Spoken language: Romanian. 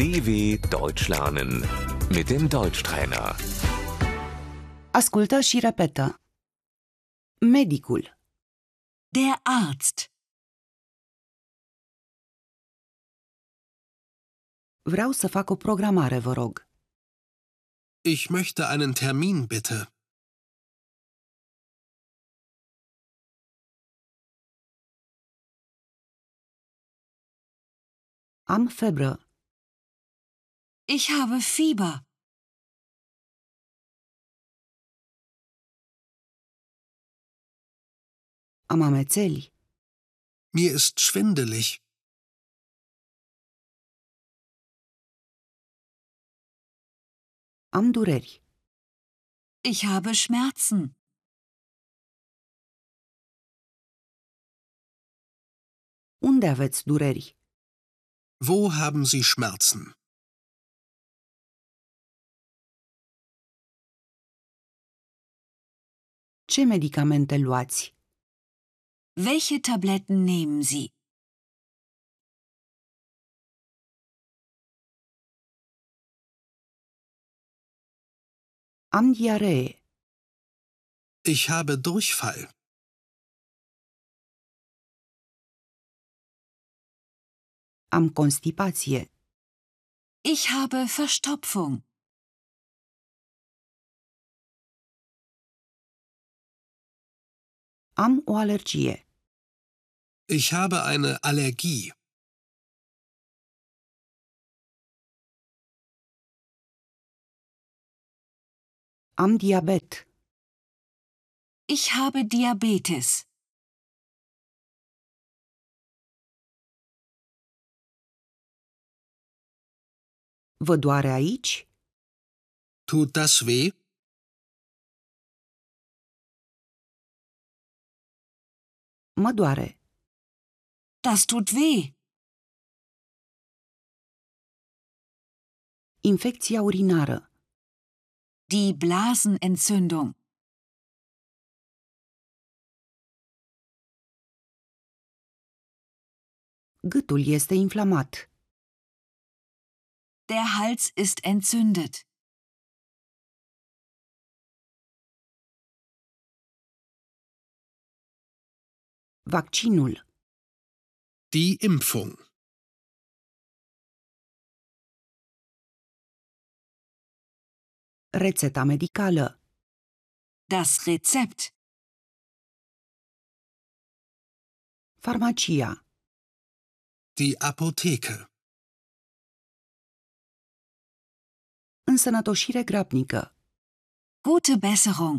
DW Deutsch lernen mit dem Deutschtrainer. Ascultă și repetă. Medicul. Der Arzt. Vreau să fac o programare, vă rog. Ich möchte einen Termin, bitte. Am febră. Ich habe Fieber. Am amețeli. Mir ist schwindelig. Am dureri. Ich habe Schmerzen. Unde aveți dureri? Wo haben Sie Schmerzen? Ce medicamente luați? Welche Tabletten nehmen Sie? Am diarree. Ich habe Durchfall. Am constipație. Ich habe Verstopfung. Am o alergie. Ich habe eine Allergie. Am Diabet. Ich habe Diabetes. Vă doare aici? Tut das weh? Mă doare. Das tut weh. Infecția urinară. Die Blasenentzündung. Gâtul este inflamat. Der Hals ist entzündet. Vaccinul. Die Impfung. Rețeta medicală. Das Rezept. Farmacia. Die Apotheke. Însănătoșire grabnică. Gute Besserung.